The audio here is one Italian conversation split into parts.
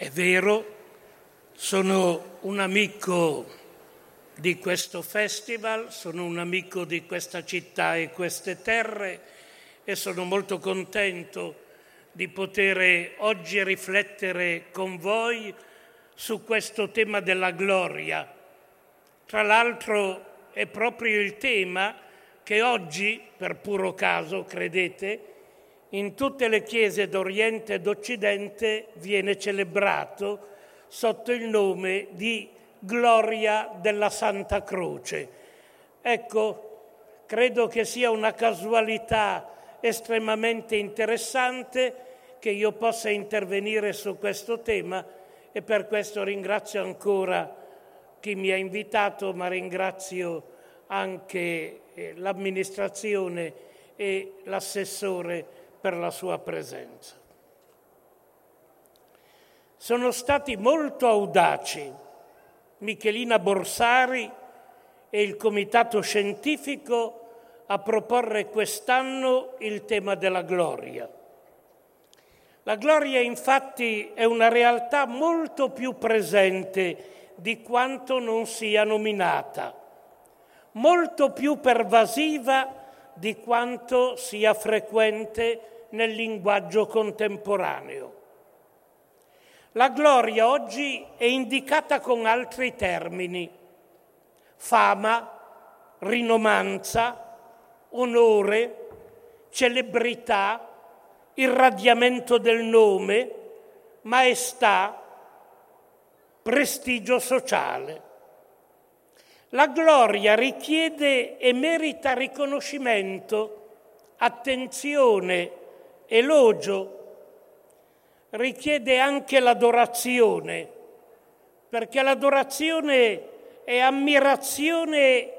è vero, sono un amico di questo festival, sono un amico di questa città e queste terre e sono molto contento di poter oggi riflettere con voi su questo tema della gloria. Tra l'altro è proprio il tema che oggi, per puro caso, credete, in tutte le chiese d'Oriente e d'Occidente viene celebrato sotto il nome di Gloria della Santa Croce. Ecco, credo che sia una casualità estremamente interessante che io possa intervenire su questo tema e per questo ringrazio ancora chi mi ha invitato, ma ringrazio anche l'amministrazione e l'assessore per la sua presenza. Sono stati molto audaci Michelina Borsari e il comitato scientifico a proporre quest'anno il tema della gloria. La gloria infatti è una realtà molto più presente di quanto non sia nominata, molto più pervasiva di quanto sia frequente nel linguaggio contemporaneo. La gloria oggi è indicata con altri termini: fama, rinomanza, onore, celebrità, irradiamento del nome, maestà, prestigio sociale. La gloria richiede e merita riconoscimento, attenzione, elogio. Richiede anche l'adorazione, perché l'adorazione è ammirazione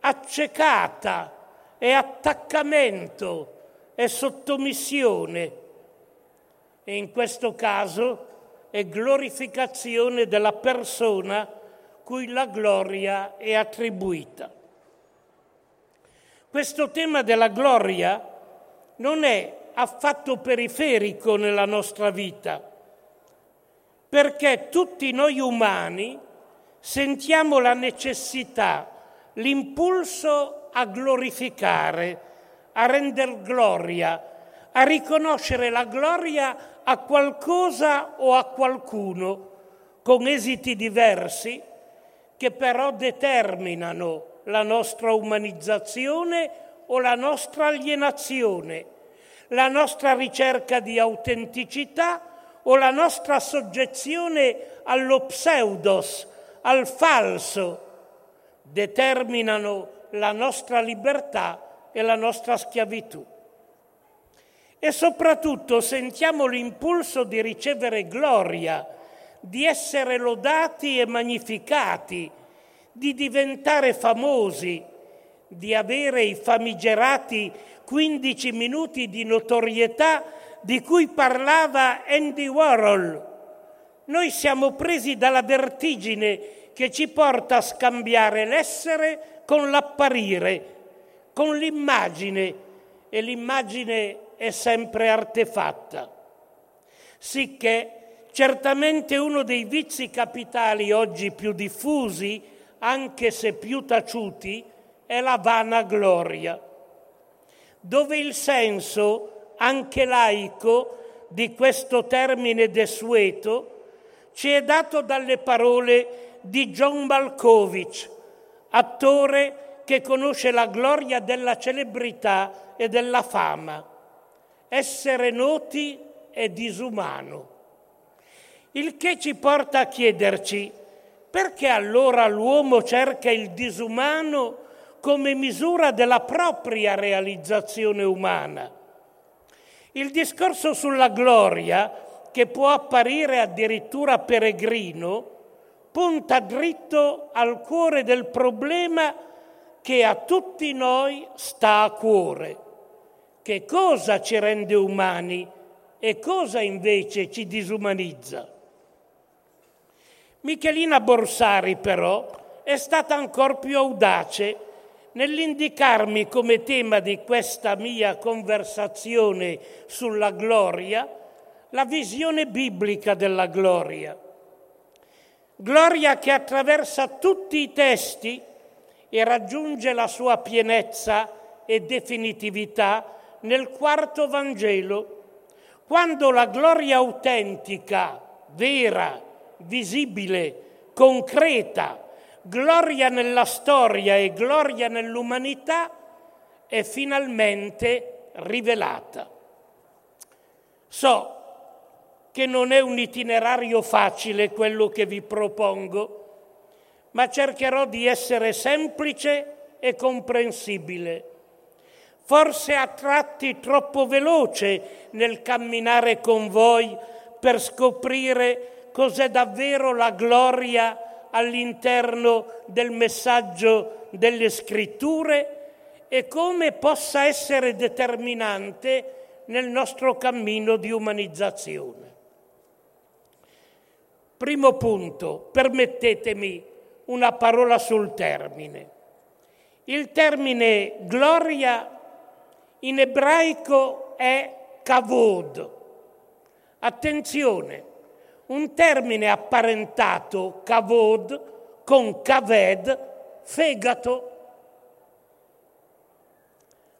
accecata, è attaccamento, è sottomissione. E in questo caso è glorificazione della persona cui la gloria è attribuita. Questo tema della gloria non è affatto periferico nella nostra vita, perché tutti noi umani sentiamo la necessità, l'impulso a glorificare, a rendere gloria, a riconoscere la gloria a qualcosa o a qualcuno, con esiti diversi che però determinano la nostra umanizzazione o la nostra alienazione, la nostra ricerca di autenticità o la nostra soggezione allo pseudos, al falso, determinano la nostra libertà e la nostra schiavitù. E soprattutto sentiamo l'impulso di ricevere gloria, di essere lodati e magnificati, di diventare famosi, di avere i famigerati 15 minuti di notorietà di cui parlava Andy Warhol. Noi siamo presi dalla vertigine che ci porta a scambiare l'essere con l'apparire, con l'immagine, e l'immagine è sempre artefatta. Sicché certamente uno dei vizi capitali oggi più diffusi, anche se più taciuti, è la vana gloria, dove il senso, anche laico, di questo termine desueto ci è dato dalle parole di John Malkovich, attore che conosce la gloria della celebrità e della fama. Essere noti è disumano. Il che ci porta a chiederci: perché allora l'uomo cerca il disumano come misura della propria realizzazione umana? Il discorso sulla gloria, che può apparire addirittura peregrino, punta dritto al cuore del problema che a tutti noi sta a cuore. Che cosa ci rende umani e cosa invece ci disumanizza? Michelina Borsari, però, è stata ancora più audace nell'indicarmi come tema di questa mia conversazione sulla gloria la visione biblica della gloria. Gloria che attraversa tutti i testi e raggiunge la sua pienezza e definitività nel quarto Vangelo, quando la gloria autentica, vera, visibile, concreta, gloria nella storia e gloria nell'umanità è finalmente rivelata. So che non è un itinerario facile quello che vi propongo, ma cercherò di essere semplice e comprensibile, forse a tratti troppo veloce nel camminare con voi per scoprire cos'è davvero la gloria all'interno del messaggio delle Scritture e come possa essere determinante nel nostro cammino di umanizzazione. Primo punto, permettetemi una parola sul termine. Il termine gloria in ebraico è kavod. Attenzione, un termine apparentato, kavod, con kaved, fegato.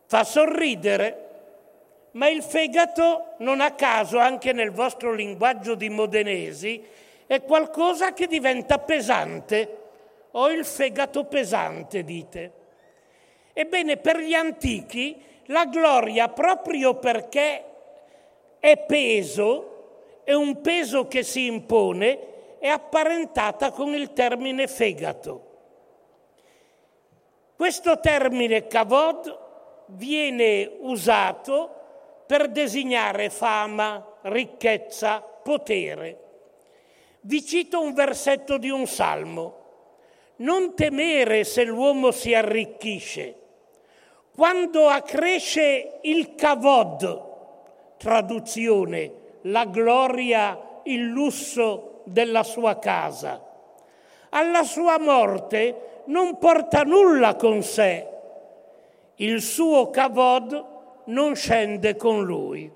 Fa sorridere, ma il fegato, non a caso, anche nel vostro linguaggio di modenesi, è qualcosa che diventa pesante. O il fegato pesante, dite. Ebbene, per gli antichi la gloria, proprio perché è peso, è un peso che si impone, è apparentata con il termine fegato. Questo termine kavod viene usato per designare fama, ricchezza, potere. Vi cito un versetto di un salmo. Non temere se l'uomo si arricchisce, quando accresce il kavod, traduzione, la gloria, il lusso della sua casa. Alla sua morte non porta nulla con sé, il suo kavod non scende con lui,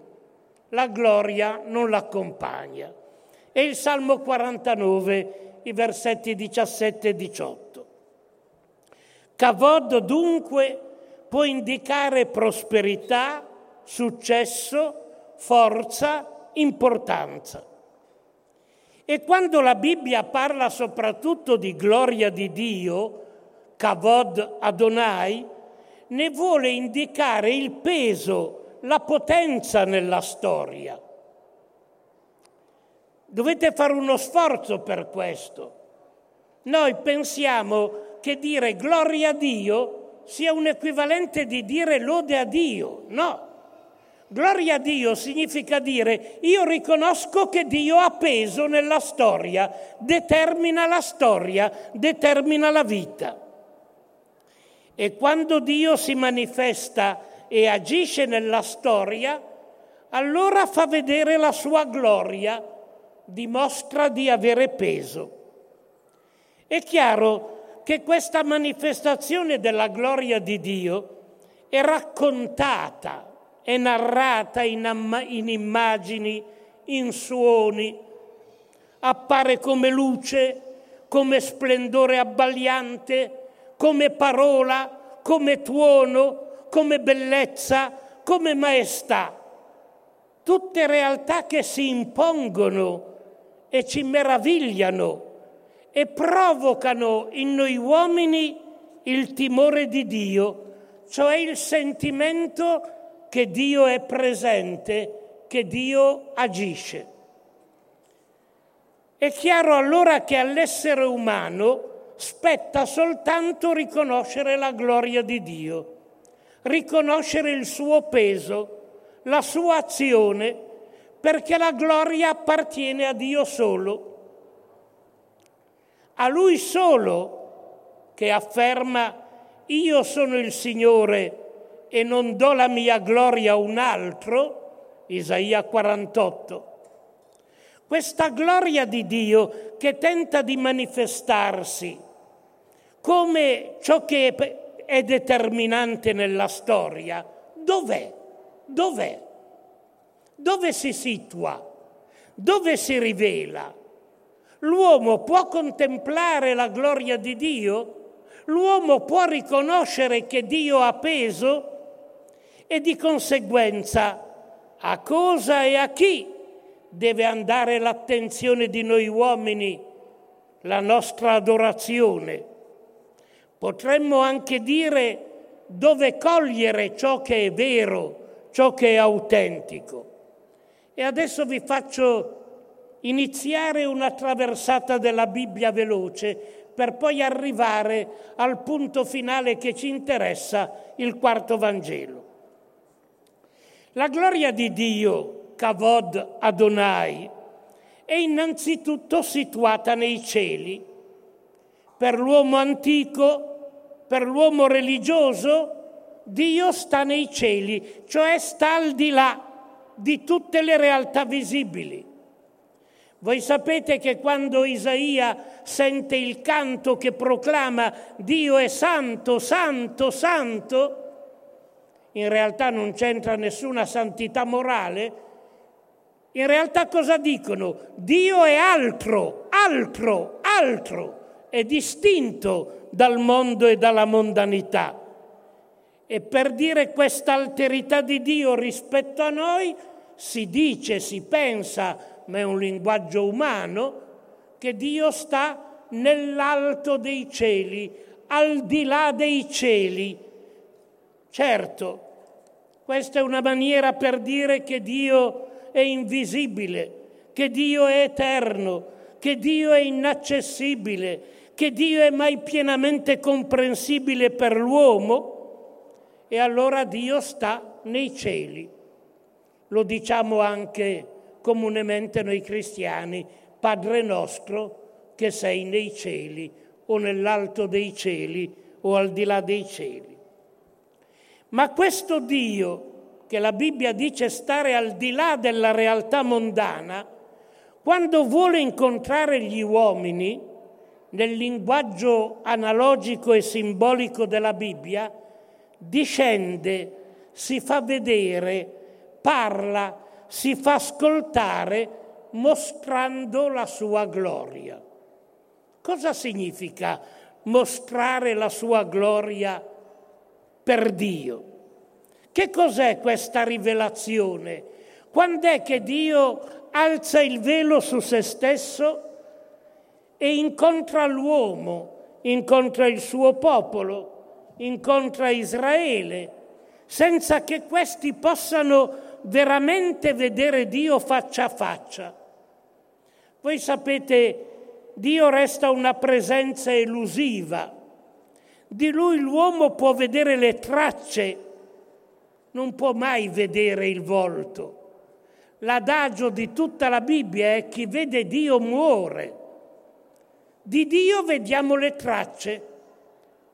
la gloria non l'accompagna. E il Salmo 49, i versetti 17 e 18. Kavod, dunque, può indicare prosperità, successo, forza, importanza. E quando la Bibbia parla soprattutto di gloria di Dio, Kavod Adonai, ne vuole indicare il peso, la potenza nella storia. Dovete fare uno sforzo per questo. Noi pensiamo che dire gloria a Dio sia un equivalente di dire lode a Dio. No. Gloria a Dio significa dire io riconosco che Dio ha peso nella storia, determina la storia, determina la vita. E quando Dio si manifesta e agisce nella storia, allora fa vedere la sua gloria, dimostra di avere peso. È chiaro che questa manifestazione della gloria di Dio è raccontata, è narrata in immagini, in suoni, appare come luce, come splendore abbagliante, come parola, come tuono, come bellezza, come maestà. Tutte realtà che si impongono e ci meravigliano e provocano in noi uomini il timore di Dio, cioè il sentimento che Dio è presente, che Dio agisce. È chiaro allora che all'essere umano spetta soltanto riconoscere la gloria di Dio, riconoscere il suo peso, la sua azione, perché la gloria appartiene a Dio solo. A Lui solo, che afferma «Io sono il Signore e non do la mia gloria a un altro», Isaia 48. Questa gloria di Dio che tenta di manifestarsi come ciò che è determinante nella storia, dov'è? Dove si situa? Dove si rivela? L'uomo può contemplare la gloria di Dio? L'uomo può riconoscere che Dio ha peso? E di conseguenza a cosa e a chi deve andare l'attenzione di noi uomini, la nostra adorazione? Potremmo anche dire dove cogliere ciò che è vero, ciò che è autentico. E adesso vi faccio iniziare una traversata della Bibbia veloce per poi arrivare al punto finale che ci interessa, il quarto Vangelo. La gloria di Dio, Kavod Adonai, è innanzitutto situata nei cieli. Per l'uomo antico, per l'uomo religioso, Dio sta nei cieli, cioè sta al di là di tutte le realtà visibili. Voi sapete che quando Isaia sente il canto che proclama «Dio è santo, santo, santo», in realtà non c'entra nessuna santità morale, in realtà cosa dicono? Dio è altro, altro, altro, è distinto dal mondo e dalla mondanità. E per dire questa alterità di Dio rispetto a noi si dice, si pensa, ma è un linguaggio umano, che Dio sta nell'alto dei cieli, al di là dei cieli. Certo, questa è una maniera per dire che Dio è invisibile, che Dio è eterno, che Dio è inaccessibile, che Dio è mai pienamente comprensibile per l'uomo, e allora Dio sta nei cieli. Lo diciamo anche comunemente noi cristiani, Padre nostro che sei nei cieli, o nell'alto dei cieli, o al di là dei cieli. Ma questo Dio, che la Bibbia dice stare al di là della realtà mondana, quando vuole incontrare gli uomini, nel linguaggio analogico e simbolico della Bibbia, discende, si fa vedere, parla, si fa ascoltare, mostrando la sua gloria. Cosa significa mostrare la sua gloria per Dio? Che cos'è questa rivelazione? Quando è che Dio alza il velo su se stesso e incontra l'uomo, incontra il suo popolo, incontra Israele, senza che questi possano veramente vedere Dio faccia a faccia? Voi sapete, Dio resta una presenza elusiva. Di lui l'uomo può vedere le tracce, non può mai vedere il volto. L'adagio di tutta la Bibbia è chi vede Dio muore. Di Dio vediamo le tracce,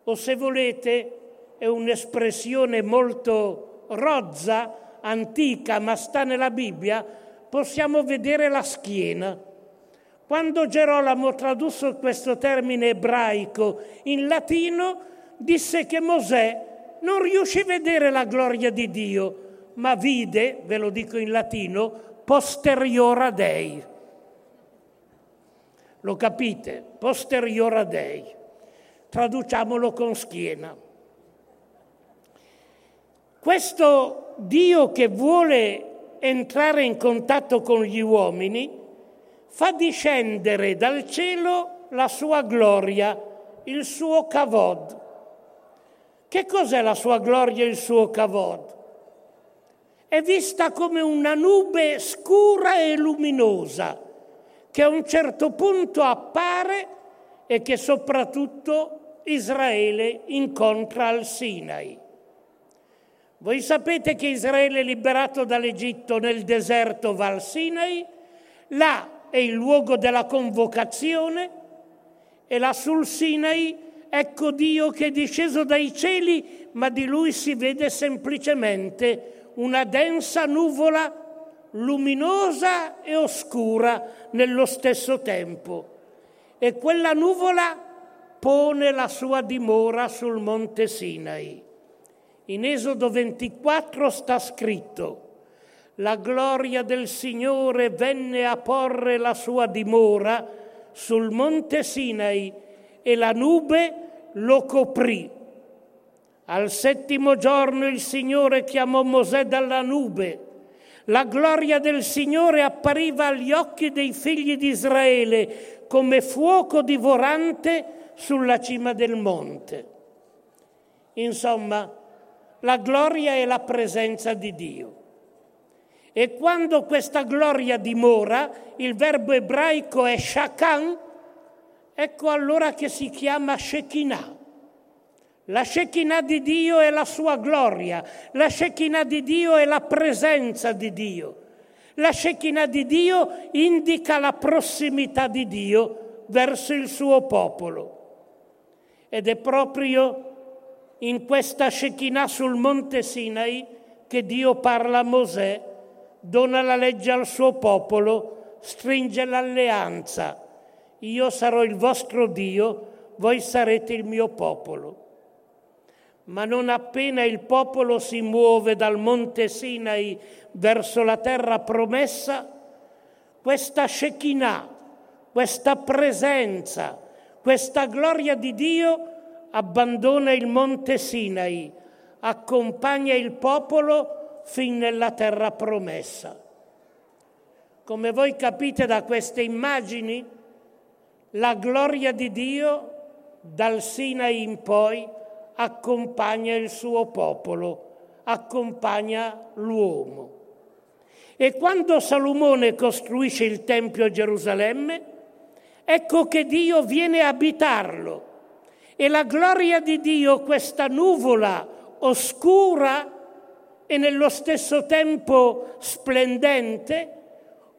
o se volete è un'espressione molto rozza, antica, ma sta nella Bibbia, possiamo vedere la schiena. Quando Gerolamo tradusse questo termine ebraico in latino, disse che Mosè non riuscì a vedere la gloria di Dio, ma vide, ve lo dico in latino, posteriora Dei. Lo capite? Posteriora Dei. Traduciamolo con schiena. Questo Dio che vuole entrare in contatto con gli uomini fa discendere dal cielo la sua gloria, il suo Kavod. Che cos'è la sua gloria e il suo Kavod? È vista come una nube scura e luminosa che a un certo punto appare e che soprattutto Israele incontra al Sinai. Voi sapete che Israele, liberato dall'Egitto, nel deserto va al Sinai, là è il luogo della convocazione, e là sul Sinai ecco Dio che è disceso dai cieli, ma di lui si vede semplicemente una densa nuvola luminosa e oscura nello stesso tempo, e quella nuvola pone la sua dimora sul monte Sinai. In Esodo 24 sta scritto: la gloria del Signore venne a porre la sua dimora sul monte Sinai e la nube lo coprì. Al settimo giorno il Signore chiamò Mosè dalla nube. La gloria del Signore appariva agli occhi dei figli di Israele come fuoco divorante sulla cima del monte. Insomma, la gloria è la presenza di Dio. E quando questa gloria dimora, il verbo ebraico è shakan, ecco allora che si chiama Shekinah. La Shekinah di Dio è la sua gloria, la Shekinah di Dio è la presenza di Dio. La Shekinah di Dio indica la prossimità di Dio verso il suo popolo. Ed è proprio in questa Shekinah sul monte Sinai che Dio parla a Mosè, dona la legge al suo popolo, stringe l'alleanza. Io sarò il vostro Dio, voi sarete il mio popolo. Ma non appena il popolo si muove dal monte Sinai verso la terra promessa, questa Shekinah, questa presenza, questa gloria di Dio abbandona il monte Sinai, accompagna il popolo fin nella terra promessa. Come voi capite da queste immagini, la gloria di Dio dal Sinai in poi accompagna il suo popolo, accompagna l'uomo. E quando Salomone costruisce il Tempio a Gerusalemme, ecco che Dio viene a abitarlo e la gloria di Dio, questa nuvola oscura e nello stesso tempo splendente,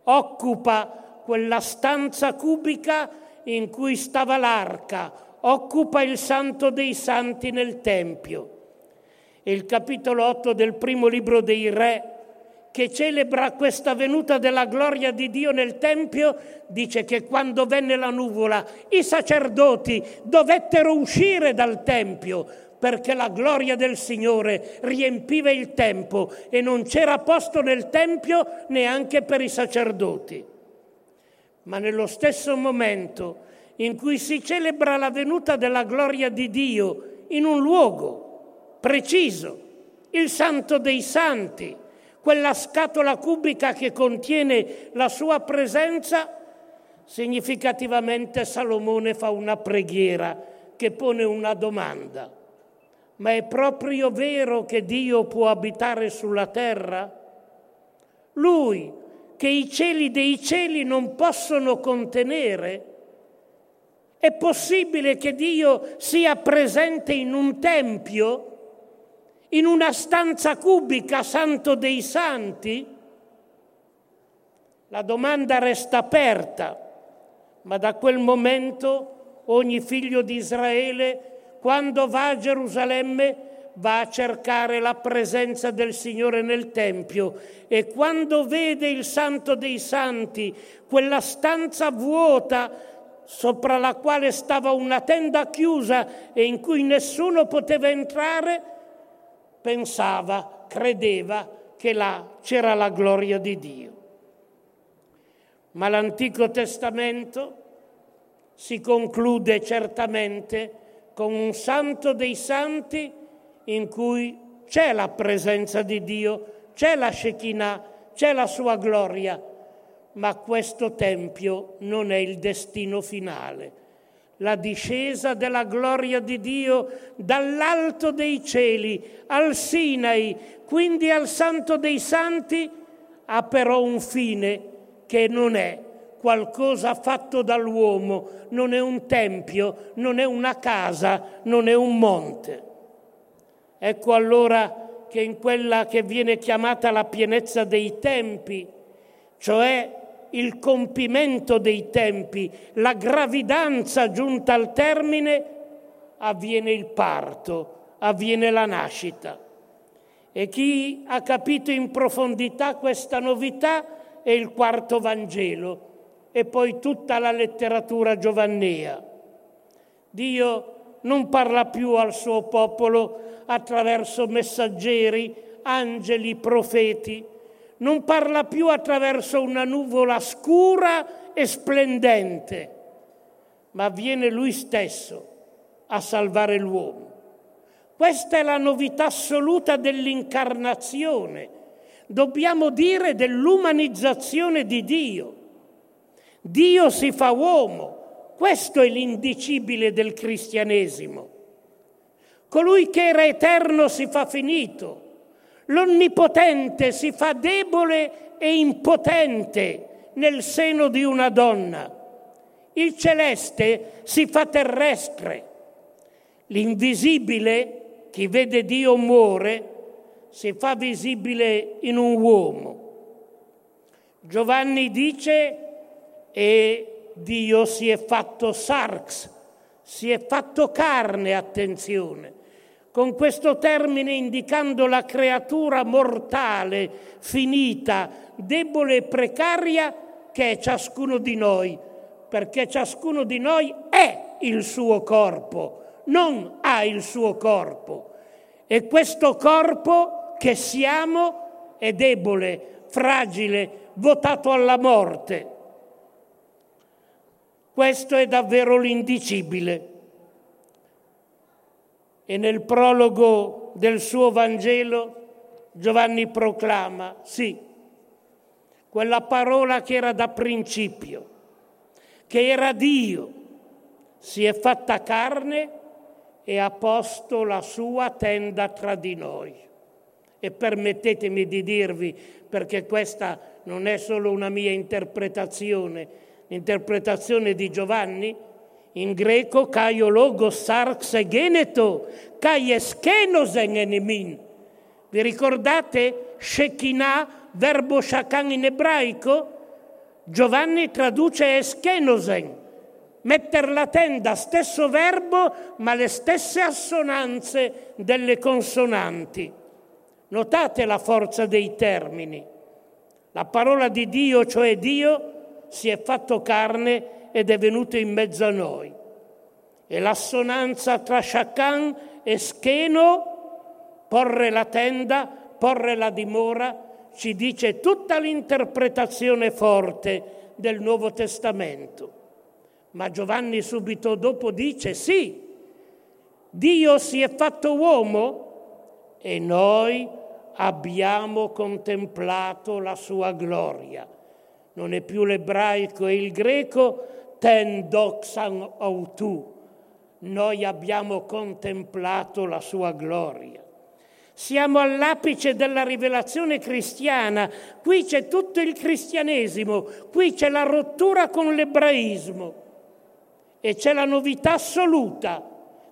occupa quella stanza cubica in cui stava l'arca, occupa il Santo dei Santi nel Tempio. E il capitolo 8 del primo libro dei Re, che celebra questa venuta della gloria di Dio nel Tempio, dice che quando venne la nuvola, i sacerdoti dovettero uscire dal Tempio, perché la gloria del Signore riempiva il Tempio e non c'era posto nel Tempio neanche per i sacerdoti. Ma nello stesso momento in cui si celebra la venuta della gloria di Dio in un luogo preciso, il Santo dei Santi, quella scatola cubica che contiene la sua presenza, significativamente Salomone fa una preghiera che pone una domanda. Ma è proprio vero che Dio può abitare sulla terra? Lui, che i cieli dei cieli non possono contenere? È possibile che Dio sia presente in un tempio, in una stanza cubica, Santo dei Santi? La domanda resta aperta, ma da quel momento ogni figlio di Israele, quando va a Gerusalemme, va a cercare la presenza del Signore nel Tempio, e quando vede il Santo dei Santi, quella stanza vuota sopra la quale stava una tenda chiusa e in cui nessuno poteva entrare, pensava, credeva che là c'era la gloria di Dio. Ma l'Antico Testamento si conclude certamente con un Santo dei Santi in cui c'è la presenza di Dio, c'è la Shekinah, c'è la sua gloria. Ma questo Tempio non è il destino finale. La discesa della gloria di Dio dall'alto dei cieli al Sinai, quindi al Santo dei Santi, ha però un fine che non è qualcosa fatto dall'uomo, non è un tempio, non è una casa, non è un monte. Ecco allora che in quella che viene chiamata la pienezza dei tempi, cioè il compimento dei tempi, la gravidanza giunta al termine, avviene il parto, avviene la nascita. E chi ha capito in profondità questa novità è il quarto Vangelo e poi tutta la letteratura giovannea. Dio non parla più al suo popolo attraverso messaggeri, angeli, profeti, non parla più attraverso una nuvola scura e splendente, ma viene lui stesso a salvare l'uomo. Questa è la novità assoluta dell'incarnazione, dobbiamo dire dell'umanizzazione di Dio. Dio si fa uomo, questo è l'indicibile del cristianesimo. Colui che era eterno si fa finito, l'onnipotente si fa debole e impotente nel seno di una donna, il celeste si fa terrestre, l'invisibile, chi vede Dio muore, si fa visibile in un uomo. Giovanni dice: e Dio si è fatto sarx, si è fatto carne, attenzione, con questo termine indicando la creatura mortale, finita, debole e precaria che è ciascuno di noi, perché ciascuno di noi è il suo corpo, non ha il suo corpo. E questo corpo che siamo è debole, fragile, votato alla morte. Questo è davvero l'indicibile. E nel prologo del suo Vangelo Giovanni proclama, sì, quella parola che era da principio, che era Dio, si è fatta carne e ha posto la sua tenda tra di noi. E permettetemi di dirvi, perché questa non è solo una mia interpretazione, l'interpretazione di Giovanni, in greco «Kaio logos sarx geneto, kai eskenos enemin». Vi ricordate? Shekinah, verbo shakan in ebraico? Giovanni traduce «eschenosen», metter la tenda, stesso verbo, ma le stesse assonanze delle consonanti. Notate la forza dei termini. La parola di Dio, cioè Dio, si è fatto carne ed è venuto in mezzo a noi. E l'assonanza tra shakan e scheno, porre la tenda, porre la dimora, ci dice tutta l'interpretazione forte del Nuovo Testamento. Ma Giovanni subito dopo dice sì, Dio si è fatto uomo e noi abbiamo contemplato la sua gloria. Non è più l'ebraico e il greco ten doxan autu. Noi abbiamo contemplato la sua gloria. Siamo all'apice della rivelazione cristiana. Qui c'è tutto il cristianesimo, qui c'è la rottura con l'ebraismo. E c'è la novità assoluta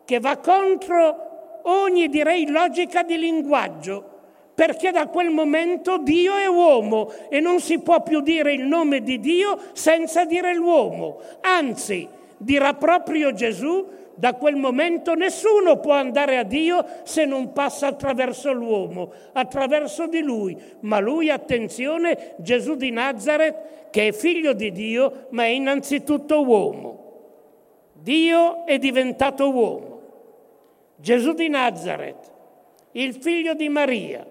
che va contro ogni, direi, logica di linguaggio, perché da quel momento Dio è uomo e non si può più dire il nome di Dio senza dire l'uomo. Anzi, dirà proprio Gesù, da quel momento nessuno può andare a Dio se non passa attraverso l'uomo, attraverso di lui. Ma lui, attenzione, Gesù di Nazaret, che è figlio di Dio, ma è innanzitutto uomo. Dio è diventato uomo. Gesù di Nazaret, il figlio di Maria,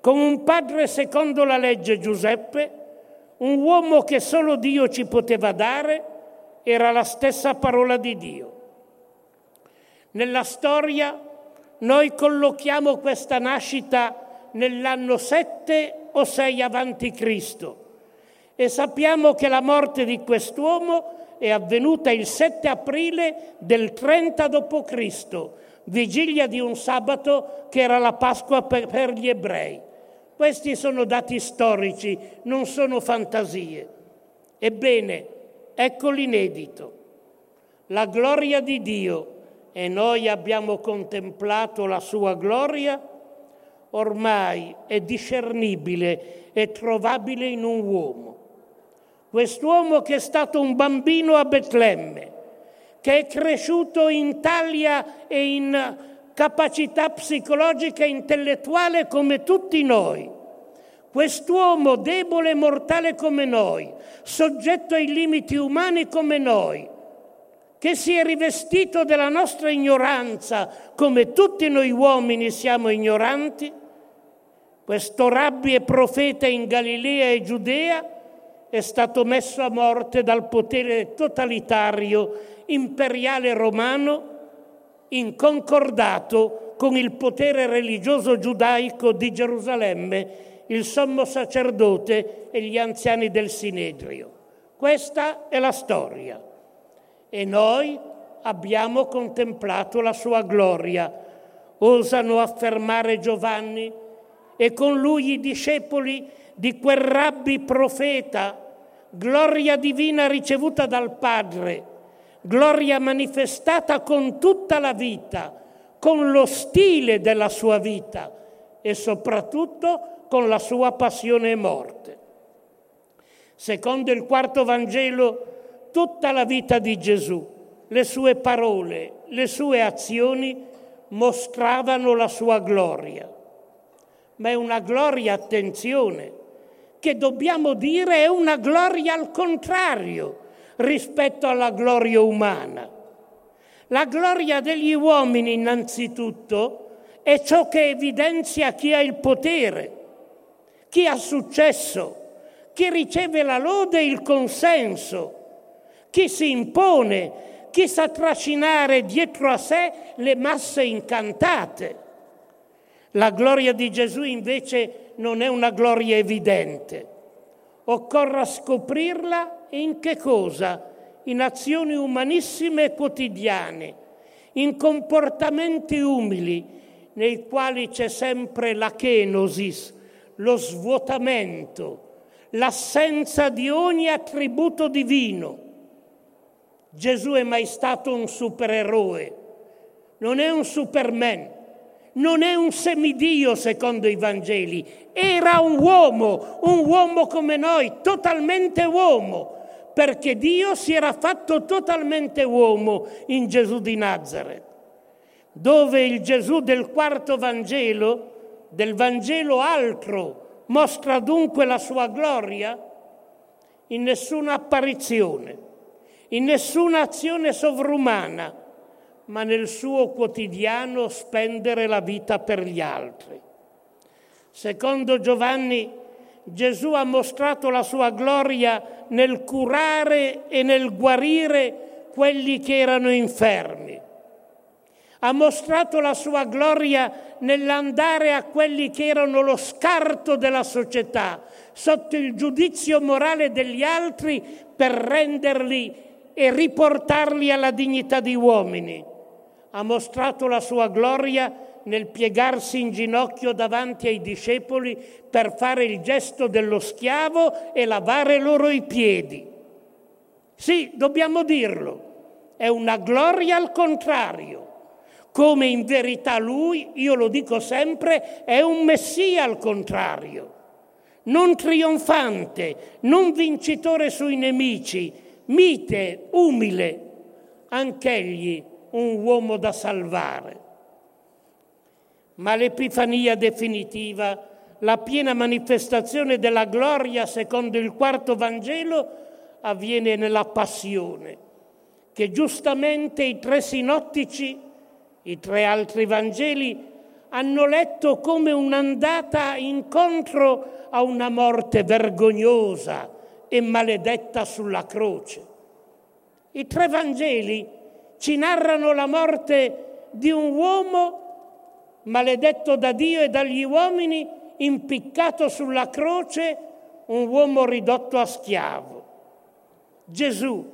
con un padre secondo la legge Giuseppe, un uomo che solo Dio ci poteva dare, era la stessa parola di Dio. Nella storia noi collochiamo questa nascita nell'anno 7 o 6 avanti Cristo e sappiamo che la morte di quest'uomo è avvenuta il 7 aprile del 30 d.C., vigilia di un sabato che era la Pasqua per gli ebrei. Questi sono dati storici, non sono fantasie. Ebbene, ecco l'inedito. La gloria di Dio, e noi abbiamo contemplato la sua gloria, ormai è discernibile e trovabile in un uomo. Quest'uomo che è stato un bambino a Betlemme, che è cresciuto in taglia e in capacità psicologica e intellettuale come tutti noi. Quest'uomo debole e mortale come noi, soggetto ai limiti umani come noi, che si è rivestito della nostra ignoranza come tutti noi uomini siamo ignoranti, questo rabbi e profeta in Galilea e Giudea, è stato messo a morte dal potere totalitario imperiale romano in concordato con il potere religioso giudaico di Gerusalemme, il sommo sacerdote e gli anziani del Sinedrio. Questa è la storia. E noi abbiamo contemplato la sua gloria, osano affermare Giovanni, e con lui i discepoli di quel rabbi profeta, gloria divina ricevuta dal Padre, gloria manifestata con tutta la vita, con lo stile della sua vita e soprattutto con la sua passione e morte. Secondo il quarto Vangelo, tutta la vita di Gesù, le sue parole, le sue azioni mostravano la sua gloria. Ma è una gloria, attenzione, che dobbiamo dire è una gloria al contrario rispetto alla gloria umana. La gloria degli uomini, innanzitutto, è ciò che evidenzia chi ha il potere, chi ha successo, chi riceve la lode e il consenso, chi si impone, chi sa trascinare dietro a sé le masse incantate. La gloria di Gesù invece non è una gloria evidente. Occorre scoprirla in che cosa? In azioni umanissime e quotidiane, in comportamenti umili, nei quali c'è sempre la kenosis, lo svuotamento, l'assenza di ogni attributo divino. Gesù è mai stato un supereroe, non è un superman, non è un semidio secondo i Vangeli, era un uomo come noi, totalmente uomo, perché Dio si era fatto totalmente uomo in Gesù di Nazareth, dove il Gesù del quarto Vangelo, del Vangelo altro, mostra dunque la sua gloria in nessuna apparizione, in nessuna azione sovrumana, ma nel suo quotidiano spendere la vita per gli altri. Secondo Giovanni, Gesù ha mostrato la sua gloria nel curare e nel guarire quelli che erano infermi. Ha mostrato la sua gloria nell'andare a quelli che erano lo scarto della società, sotto il giudizio morale degli altri, per renderli e riportarli alla dignità di uomini. Ha mostrato la sua gloria nel piegarsi in ginocchio davanti ai discepoli per fare il gesto dello schiavo e lavare loro i piedi. Sì, dobbiamo dirlo, è una gloria al contrario, come in verità lui, io lo dico sempre, è un messia al contrario, non trionfante, non vincitore sui nemici, mite, umile, anch'egli un uomo da salvare. Ma l'Epifania definitiva, la piena manifestazione della gloria, secondo il quarto Vangelo, avviene nella passione, che giustamente i tre sinottici, i tre altri Vangeli, hanno letto come un'andata incontro a una morte vergognosa e maledetta sulla croce. I tre Vangeli ci narrano la morte di un uomo maledetto da Dio e dagli uomini, impiccato sulla croce, un uomo ridotto a schiavo. Gesù,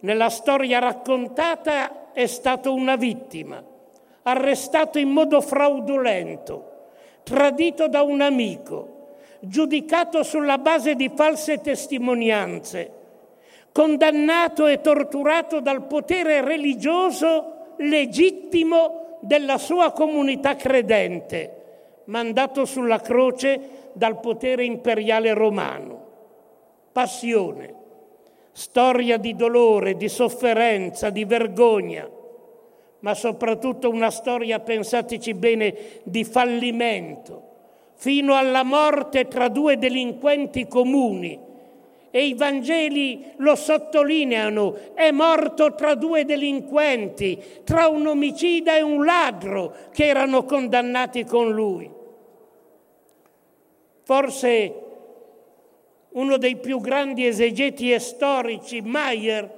nella storia raccontata, è stato una vittima, arrestato in modo fraudolento, tradito da un amico, giudicato sulla base di false testimonianze, condannato e torturato dal potere religioso legittimo della sua comunità credente, mandato sulla croce dal potere imperiale romano. Passione, storia di dolore, di sofferenza, di vergogna, ma soprattutto una storia, pensateci bene, di fallimento, fino alla morte tra due delinquenti comuni. E i Vangeli lo sottolineano, è morto tra due delinquenti, tra un omicida e un ladro che erano condannati con lui. Forse uno dei più grandi esegeti e storici, Mayer,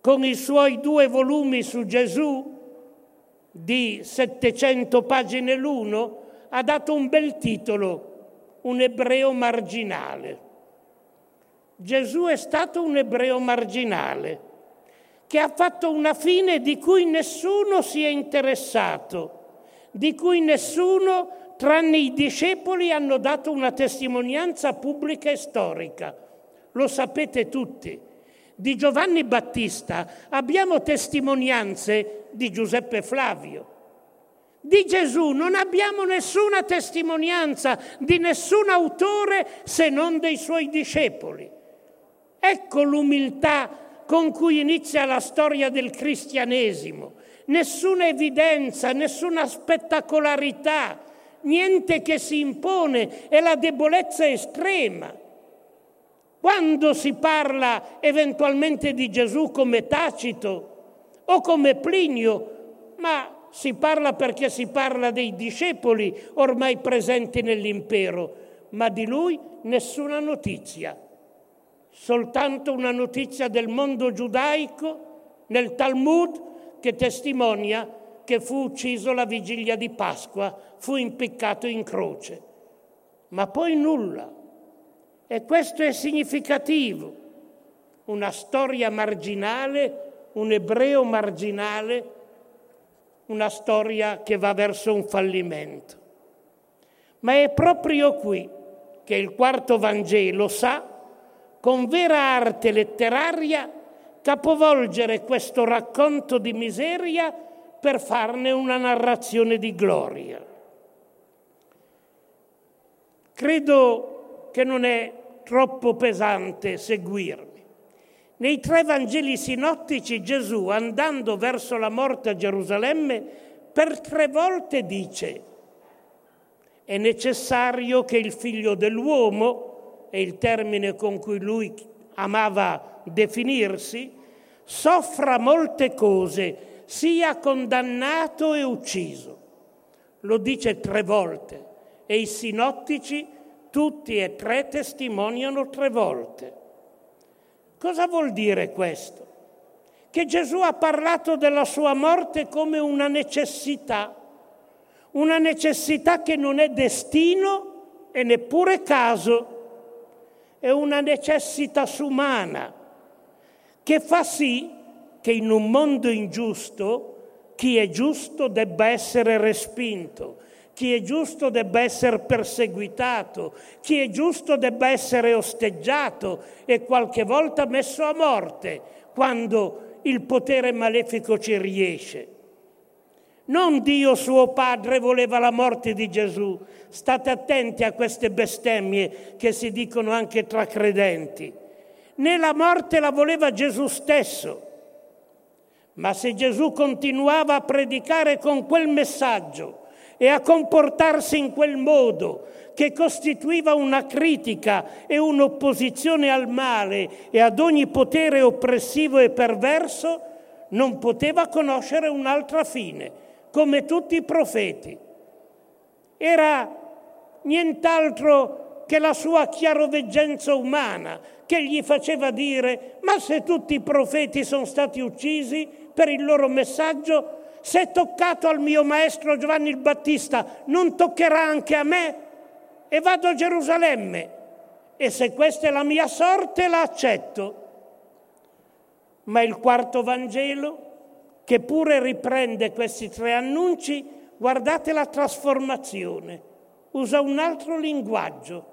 con i suoi 2 volumi su Gesù, di 700 pagine l'uno, ha dato un bel titolo, Un ebreo marginale. Gesù è stato un ebreo marginale che ha fatto una fine di cui nessuno si è interessato, di cui nessuno tranne i discepoli hanno dato una testimonianza pubblica e storica. Lo sapete tutti. Di Giovanni Battista abbiamo testimonianze di Giuseppe Flavio. Di Gesù non abbiamo nessuna testimonianza di nessun autore se non dei suoi discepoli. Ecco l'umiltà con cui inizia la storia del cristianesimo. Nessuna evidenza, nessuna spettacolarità, niente che si impone, è la debolezza estrema. Quando si parla eventualmente di Gesù come Tacito o come Plinio, ma si parla perché si parla dei discepoli ormai presenti nell'impero, ma di lui nessuna notizia. Soltanto una notizia del mondo giudaico nel Talmud che testimonia che fu ucciso la vigilia di Pasqua, fu impiccato in croce, ma poi nulla. E questo è significativo. Una storia marginale, un ebreo marginale, una storia che va verso un fallimento. Ma è proprio qui che il quarto Vangelo sa, con vera arte letteraria, capovolgere questo racconto di miseria per farne una narrazione di gloria. Credo che non è troppo pesante seguirmi. Nei 3 Vangeli sinottici Gesù, andando verso la morte a Gerusalemme, per 3 volte dice: è necessario che il figlio dell'uomo, è il termine con cui lui amava definirsi, soffra molte cose, sia condannato e ucciso. Lo dice 3 volte e i sinottici tutti e 3 testimoniano 3 volte. Cosa vuol dire questo? Che Gesù ha parlato della sua morte come una necessità che non è destino e neppure caso. È una necessitas umana che fa sì che in un mondo ingiusto chi è giusto debba essere respinto, chi è giusto debba essere perseguitato, chi è giusto debba essere osteggiato e qualche volta messo a morte quando il potere malefico ci riesce. Non Dio suo Padre voleva la morte di Gesù. State attenti a queste bestemmie che si dicono anche tra credenti. Né la morte la voleva Gesù stesso. Ma se Gesù continuava a predicare con quel messaggio e a comportarsi in quel modo che costituiva una critica e un'opposizione al male e ad ogni potere oppressivo e perverso, non poteva conoscere un'altra fine, come tutti i profeti. Era nient'altro che la sua chiaroveggenza umana che gli faceva dire: ma se tutti i profeti sono stati uccisi per il loro messaggio, se è toccato al mio maestro Giovanni il Battista, non toccherà anche a me? E vado a Gerusalemme, e se questa è la mia sorte la accetto. Ma il quarto Vangelo, che pure riprende questi 3 annunci, guardate la trasformazione, usa un altro linguaggio.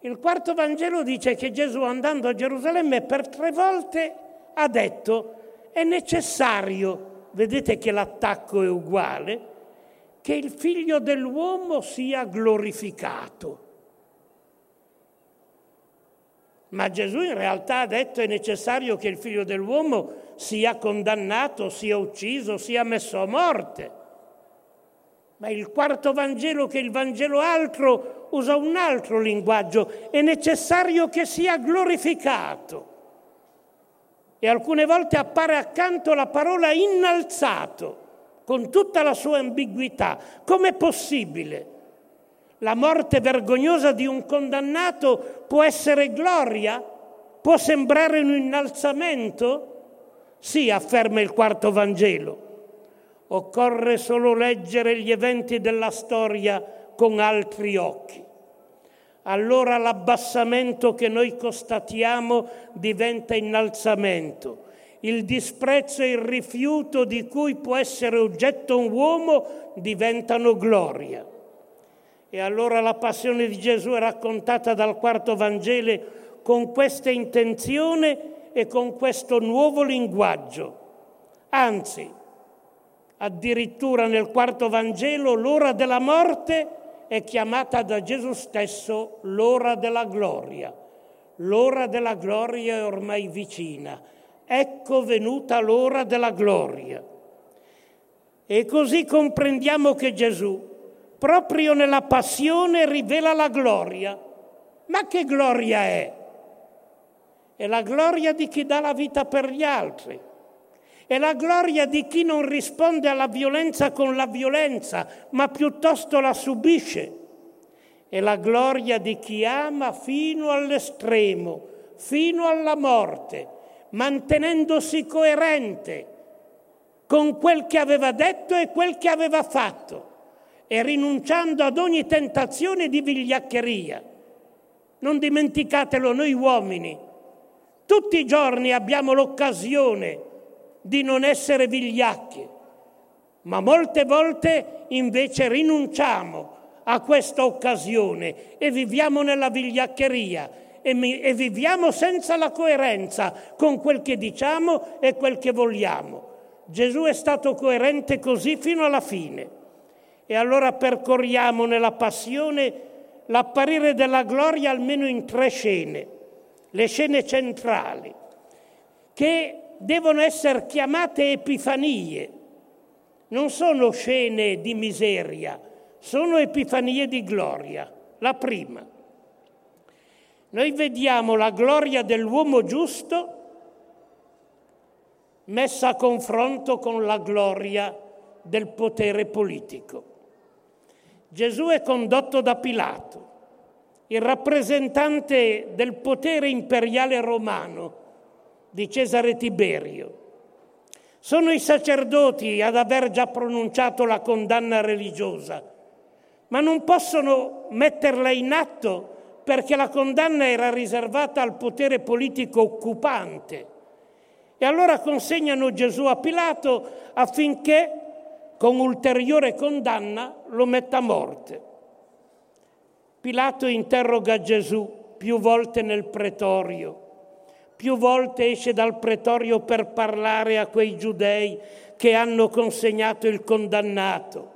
Il quarto Vangelo dice che Gesù, andando a Gerusalemme, per 3 volte ha detto: è necessario, vedete che l'attacco è uguale, che il figlio dell'uomo sia glorificato. Ma Gesù in realtà ha detto: è necessario che il figlio dell'uomo sia condannato, sia ucciso, sia messo a morte. Ma il quarto Vangelo, che è il Vangelo altro, usa un altro linguaggio: è necessario che sia glorificato. E alcune volte appare accanto la parola innalzato, con tutta la sua ambiguità. Com'è possibile? La morte vergognosa di un condannato può essere gloria? Può sembrare un innalzamento? Sì, afferma il quarto Vangelo. Occorre solo leggere gli eventi della storia con altri occhi. Allora l'abbassamento che noi constatiamo diventa innalzamento. Il disprezzo e il rifiuto di cui può essere oggetto un uomo diventano gloria. E allora la passione di Gesù è raccontata dal quarto Vangelo con questa intenzione e con questo nuovo linguaggio. Anzi, addirittura nel quarto Vangelo l'ora della morte è chiamata da Gesù stesso l'ora della gloria. L'ora della gloria è ormai vicina. Ecco venuta l'ora della gloria. E così comprendiamo che Gesù, proprio nella passione, rivela la gloria. Ma che gloria è? È la gloria di chi dà la vita per gli altri. È la gloria di chi non risponde alla violenza con la violenza, ma piuttosto la subisce. È la gloria di chi ama fino all'estremo, fino alla morte, mantenendosi coerente con quel che aveva detto e quel che aveva fatto e rinunciando ad ogni tentazione di vigliaccheria. Non dimenticatelo, noi uomini tutti i giorni abbiamo l'occasione di non essere vigliacchi, ma molte volte invece rinunciamo a questa occasione e viviamo nella vigliaccheria e viviamo senza la coerenza con quel che diciamo e quel che vogliamo. Gesù è stato coerente così fino alla fine. E allora percorriamo nella passione l'apparire della gloria almeno in tre scene, le scene centrali, che devono essere chiamate epifanie. Non sono scene di miseria, sono epifanie di gloria. La prima. Noi vediamo la gloria dell'uomo giusto messa a confronto con la gloria del potere politico. Gesù è condotto da Pilato, il rappresentante del potere imperiale romano, di Cesare Tiberio. Sono i sacerdoti ad aver già pronunciato la condanna religiosa, ma non possono metterla in atto perché la condanna era riservata al potere politico occupante. E allora consegnano Gesù a Pilato affinché, con ulteriore condanna, lo metta a morte. Pilato interroga Gesù più volte nel pretorio. Più volte esce dal pretorio per parlare a quei giudei che hanno consegnato il condannato.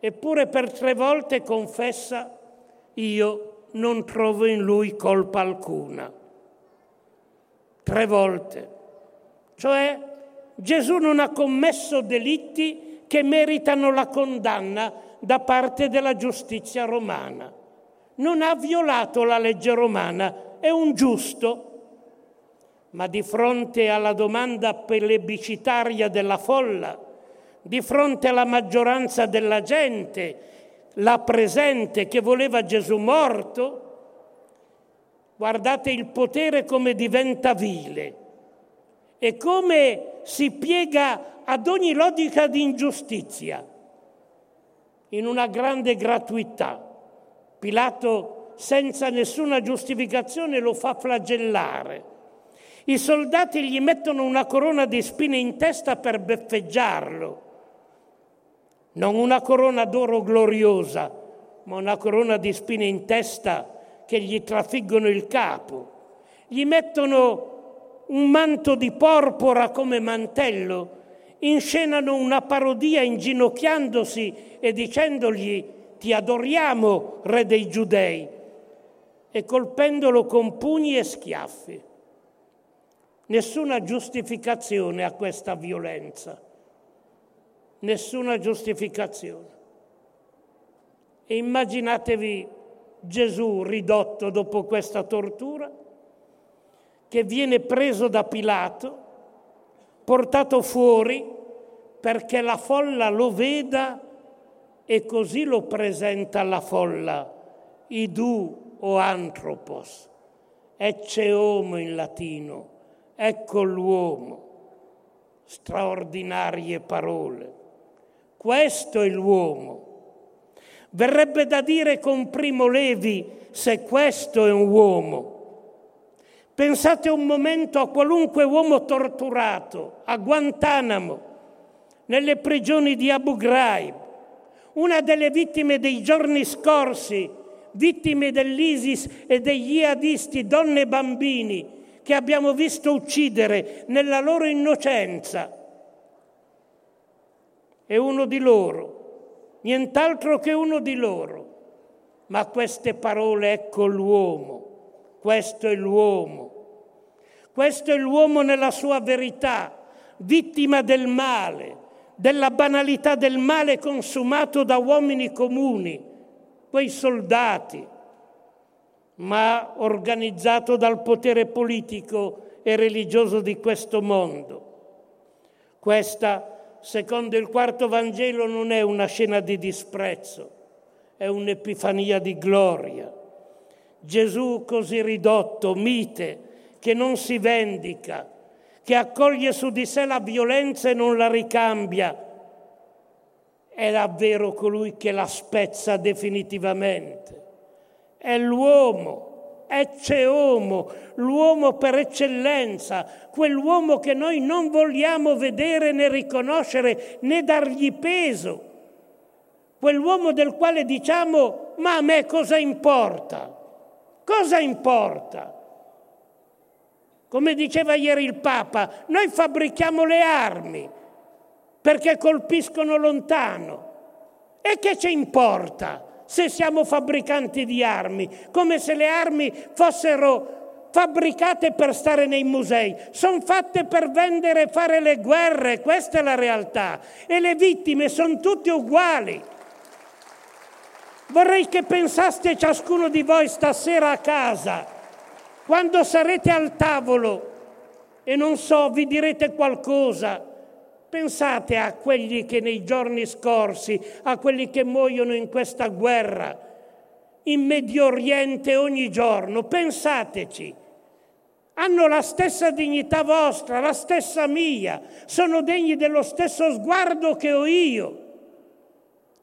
Eppure per tre volte confessa: io non trovo in lui colpa alcuna. Tre volte. Cioè Gesù non ha commesso delitti che meritano la condanna da parte della giustizia romana. Non ha violato la legge romana, è un giusto. Ma di fronte alla domanda plebiscitaria della folla, di fronte alla maggioranza della gente, la presente, che voleva Gesù morto, guardate il potere come diventa vile e come si piega ad ogni logica di ingiustizia, in una grande gratuità. Pilato, senza nessuna giustificazione, lo fa flagellare. I soldati gli mettono una corona di spine in testa per beffeggiarlo. Non una corona d'oro gloriosa, ma una corona di spine in testa che gli trafiggono il capo. Gli mettono un manto di porpora come mantello, inscenano una parodia inginocchiandosi e dicendogli: ti adoriamo, re dei giudei, e colpendolo con pugni e schiaffi. Nessuna giustificazione a questa violenza, nessuna giustificazione. E immaginatevi Gesù ridotto dopo questa tortura, che viene preso da Pilato, portato fuori perché la folla lo veda e così lo presenta alla folla, idu o anthropos, ecce homo in latino, ecco l'uomo. Straordinarie parole. Questo è l'uomo. Verrebbe da dire con Primo Levi, se questo è un uomo. Pensate un momento a qualunque uomo torturato, a Guantanamo, nelle prigioni di Abu Ghraib, una delle vittime dei giorni scorsi, vittime dell'ISIS e degli jihadisti, donne e bambini, che abbiamo visto uccidere nella loro innocenza. È uno di loro, nient'altro che uno di loro. Ma queste parole, ecco l'uomo, questo è l'uomo. Questo è l'uomo nella sua verità, vittima del male, della banalità del male consumato da uomini comuni, quei soldati, ma organizzato dal potere politico e religioso di questo mondo. Questa, secondo il quarto Vangelo, non è una scena di disprezzo, è un'epifania di gloria. Gesù così ridotto, mite, che non si vendica, che accoglie su di sé la violenza e non la ricambia, è davvero colui che la spezza definitivamente. È l'uomo, ecce homo, l'uomo per eccellenza, quell'uomo che noi non vogliamo vedere né riconoscere né dargli peso, quell'uomo del quale diciamo ma a me cosa importa? Cosa importa? Come diceva ieri il Papa, noi fabbrichiamo le armi perché colpiscono lontano e che ci importa? Se siamo fabbricanti di armi, come se le armi fossero fabbricate per stare nei musei. Sono fatte per vendere e fare le guerre, questa è la realtà. E le vittime sono tutte uguali. Vorrei che pensaste ciascuno di voi stasera a casa, quando sarete al tavolo e non so, vi direte qualcosa. Pensate a quelli che nei giorni scorsi, a quelli che muoiono in questa guerra, in Medio Oriente ogni giorno. Pensateci. Hanno la stessa dignità vostra, la stessa mia. Sono degni dello stesso sguardo che ho io.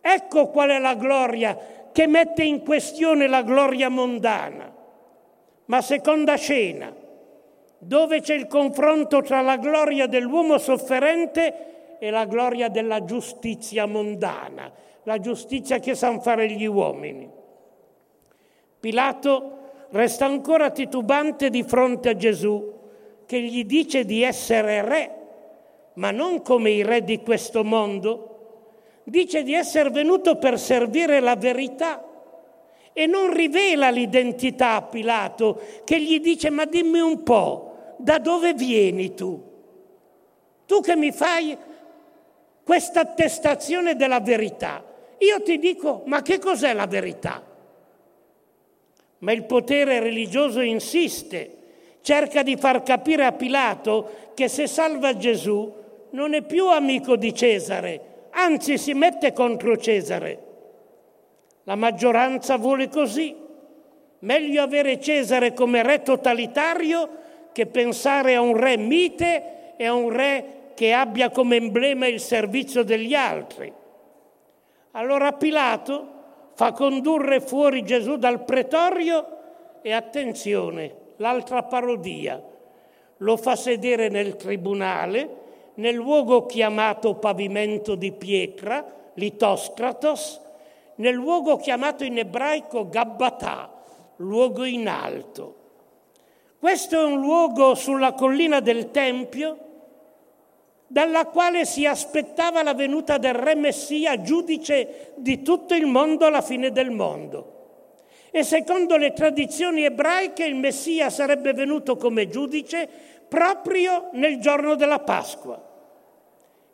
Ecco qual è la gloria che mette in questione la gloria mondana. Ma seconda scena, dove c'è il confronto tra la gloria dell'uomo sofferente e la gloria della giustizia mondana, la giustizia che sanno fare gli uomini. Pilato resta ancora titubante di fronte a Gesù, che gli dice di essere re, ma non come i re di questo mondo. Dice di essere venuto per servire la verità. E non rivela l'identità a Pilato, che gli dice, ma dimmi un po', da dove vieni tu? Tu che mi fai questa attestazione della verità? Io ti dico, ma che cos'è la verità? Ma il potere religioso insiste, cerca di far capire a Pilato che se salva Gesù non è più amico di Cesare, anzi si mette contro Cesare. La maggioranza vuole così. Meglio avere Cesare come re totalitario che pensare a un re mite e a un re che abbia come emblema il servizio degli altri. Allora Pilato fa condurre fuori Gesù dal pretorio e, attenzione, l'altra parodia, lo fa sedere nel tribunale, nel luogo chiamato pavimento di pietra, litostratos, nel luogo chiamato in ebraico Gabbatà, luogo in alto. Questo è un luogo sulla collina del Tempio dalla quale si aspettava la venuta del re Messia, giudice di tutto il mondo alla fine del mondo. E secondo le tradizioni ebraiche il Messia sarebbe venuto come giudice proprio nel giorno della Pasqua.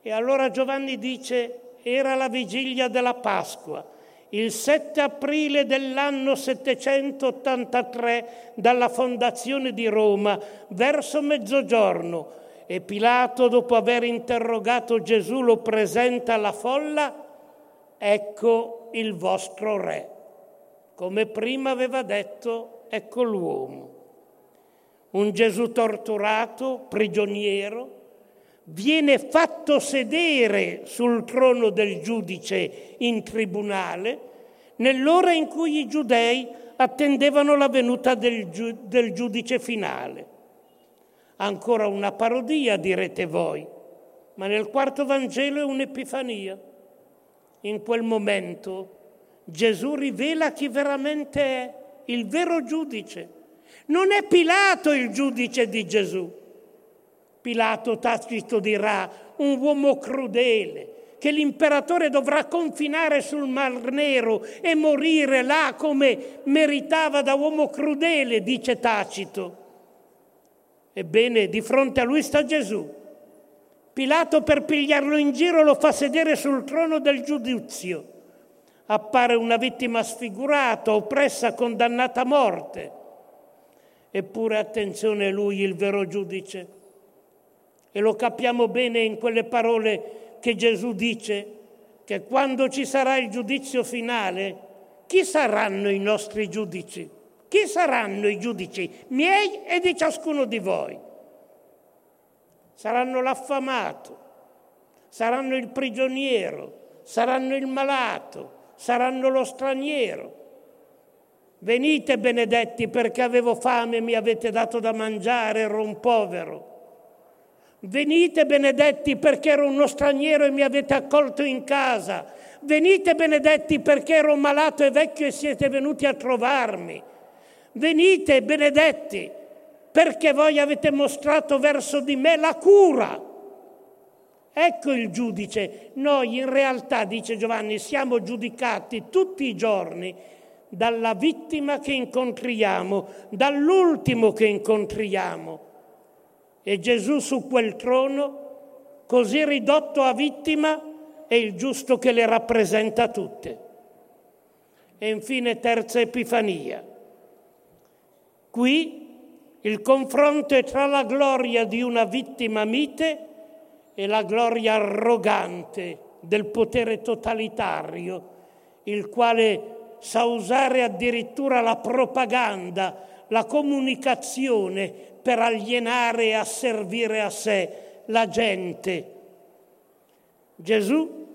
E allora Giovanni dice, era la vigilia della Pasqua, il 7 aprile dell'anno 783 dalla fondazione di Roma, verso mezzogiorno, e Pilato, dopo aver interrogato Gesù, lo presenta alla folla ecco il vostro re. Come prima aveva detto, ecco l'uomo. Un Gesù torturato, prigioniero, viene fatto sedere sul trono del giudice in tribunale nell'ora in cui i giudei attendevano la venuta del giudice finale. Ancora una parodia, direte voi, ma nel quarto Vangelo è un'epifania. In quel momento Gesù rivela chi veramente è, il vero giudice. Non è Pilato il giudice di Gesù. Pilato, Tacito dirà, un uomo crudele, che l'imperatore dovrà confinare sul Mar Nero e morire là come meritava da uomo crudele, dice Tacito. Ebbene, di fronte a lui sta Gesù. Pilato, per pigliarlo in giro, lo fa sedere sul trono del giudizio. Appare una vittima sfigurata, oppressa, condannata a morte. Eppure, attenzione, lui il vero giudice. E lo capiamo bene in quelle parole che Gesù dice che quando ci sarà il giudizio finale, chi saranno i nostri giudici? Chi saranno i giudici miei e di ciascuno di voi? Saranno l'affamato, saranno il prigioniero, saranno il malato, saranno lo straniero. Venite benedetti perché avevo fame e mi avete dato da mangiare, ero un povero. Venite benedetti perché ero uno straniero e mi avete accolto in casa. Venite benedetti perché ero malato e vecchio e siete venuti a trovarmi. Venite benedetti perché voi avete mostrato verso di me la cura. Ecco il giudice. Noi in realtà, dice Giovanni, siamo giudicati tutti i giorni dalla vittima che incontriamo, dall'ultimo che incontriamo. E Gesù su quel trono, così ridotto a vittima, è il giusto che le rappresenta tutte. E infine terza Epifania. Qui il confronto è tra la gloria di una vittima mite e la gloria arrogante del potere totalitario, il quale sa usare addirittura la propaganda, la comunicazione per alienare e asservire a sé la gente. Gesù,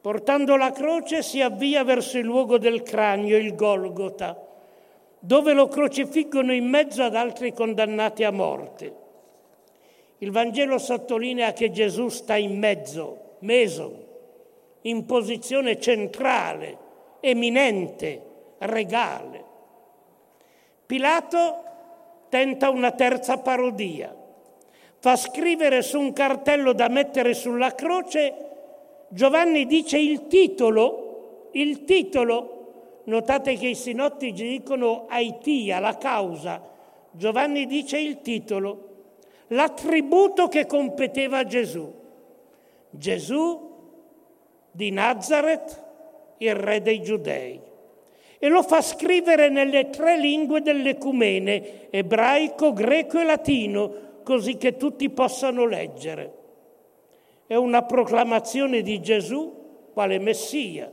portando la croce, si avvia verso il luogo del cranio, il Golgota, dove lo crocifiggono in mezzo ad altri condannati a morte. Il Vangelo sottolinea che Gesù sta in mezzo, meso, in posizione centrale, eminente, regale. Pilato tenta una terza parodia. Fa scrivere su un cartello da mettere sulla croce, Giovanni dice il titolo. Notate che i sinottici dicono aitia, la causa. Giovanni dice il titolo, l'attributo che competeva a Gesù. Gesù di Nazaret, il re dei Giudei. E lo fa scrivere nelle tre lingue dell'ecumene, ebraico, greco e latino, così che tutti possano leggere. È una proclamazione di Gesù quale Messia.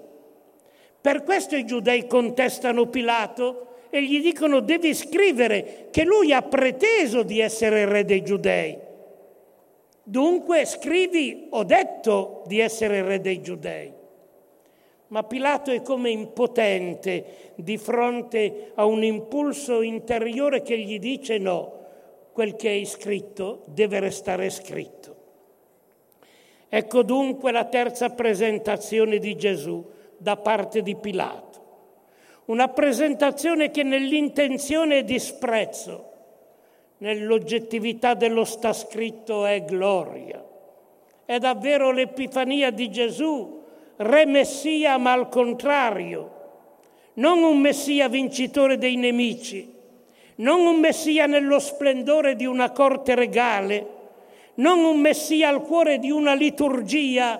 Per questo i giudei contestano Pilato e gli dicono: devi scrivere che lui ha preteso di essere il re dei Giudei. Dunque scrivi: ho detto di essere il re dei Giudei. Ma Pilato è come impotente di fronte a un impulso interiore che gli dice no, quel che è scritto deve restare scritto. Ecco dunque la terza presentazione di Gesù da parte di Pilato. Una presentazione che nell'intenzione è disprezzo, nell'oggettività dello sta scritto è gloria. È davvero l'Epifania di Gesù, Re Messia, ma al contrario, non un Messia vincitore dei nemici, non un Messia nello splendore di una corte regale, non un Messia al cuore di una liturgia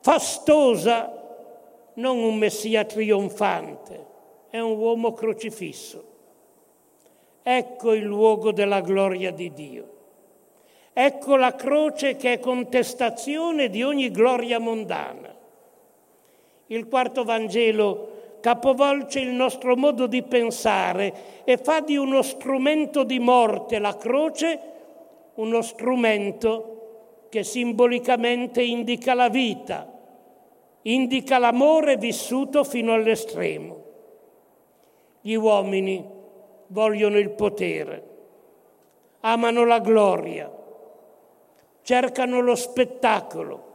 fastosa, non un Messia trionfante, è un uomo crocifisso. Ecco il luogo della gloria di Dio. Ecco la croce che è contestazione di ogni gloria mondana. Il quarto Vangelo capovolge il nostro modo di pensare e fa di uno strumento di morte, la croce, uno strumento che simbolicamente indica la vita, indica l'amore vissuto fino all'estremo. Gli uomini vogliono il potere, amano la gloria, cercano lo spettacolo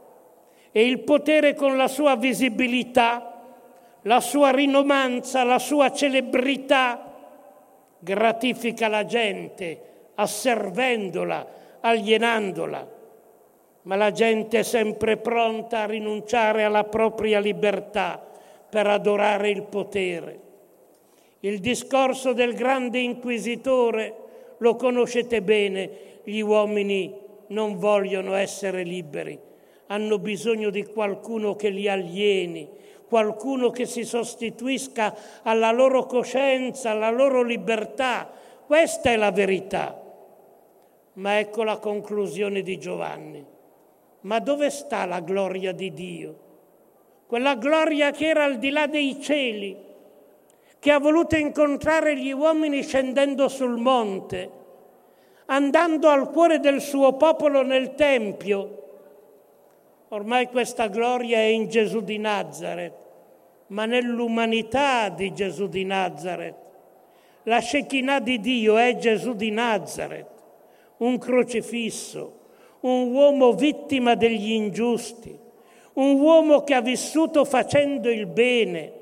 e il potere con la sua visibilità, la sua rinomanza, la sua celebrità gratifica la gente, asservendola, alienandola. Ma la gente è sempre pronta a rinunciare alla propria libertà per adorare il potere. Il discorso del Grande Inquisitore lo conoscete bene, gli uomini non vogliono essere liberi, hanno bisogno di qualcuno che li alieni, qualcuno che si sostituisca alla loro coscienza, alla loro libertà. Questa è la verità. Ma ecco la conclusione di Giovanni. Ma dove sta la gloria di Dio? Quella gloria che era al di là dei cieli, che ha voluto incontrare gli uomini scendendo sul monte, andando al cuore del suo popolo nel Tempio. Ormai questa gloria è in Gesù di Nazaret, ma nell'umanità di Gesù di Nazaret. La Shekinah di Dio è Gesù di Nazaret, un crocifisso, un uomo vittima degli ingiusti, un uomo che ha vissuto facendo il bene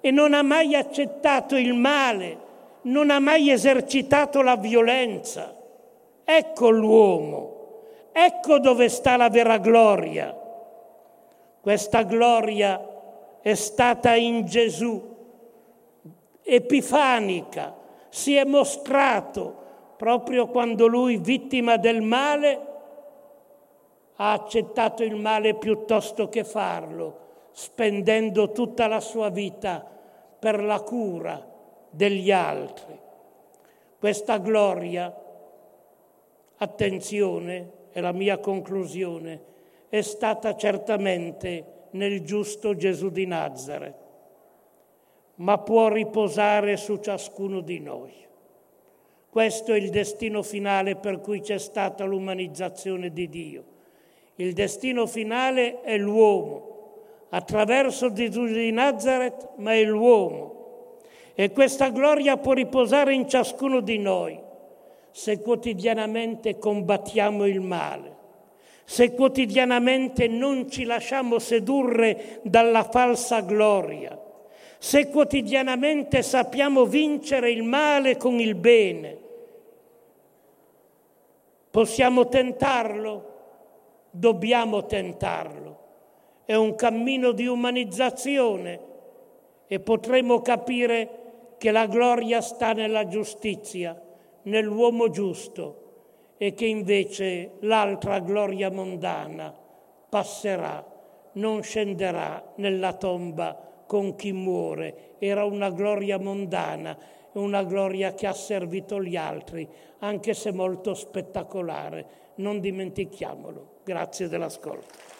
e non ha mai accettato il male, non ha mai esercitato la violenza. Ecco l'uomo, ecco dove sta la vera gloria. Questa gloria è stata in Gesù, epifanica, si è mostrato proprio quando lui, vittima del male, ha accettato il male piuttosto che farlo, spendendo tutta la sua vita per la cura degli altri. Questa gloria, attenzione, è la mia conclusione, è stata certamente nel giusto Gesù di Nazaret, ma può riposare su ciascuno di noi. Questo è il destino finale per cui c'è stata l'umanizzazione di Dio. Il destino finale è l'uomo, attraverso Gesù di Nazaret, ma è l'uomo. E questa gloria può riposare in ciascuno di noi se quotidianamente combattiamo il male, se quotidianamente non ci lasciamo sedurre dalla falsa gloria, se quotidianamente sappiamo vincere il male con il bene. Possiamo tentarlo? Dobbiamo tentarlo. È un cammino di umanizzazione e potremo capire che la gloria sta nella giustizia, nell'uomo giusto, e che invece l'altra gloria mondana passerà, non scenderà nella tomba con chi muore. Era una gloria mondana, una gloria che ha servito gli altri, anche se molto spettacolare. Non dimentichiamolo. Grazie dell'ascolto.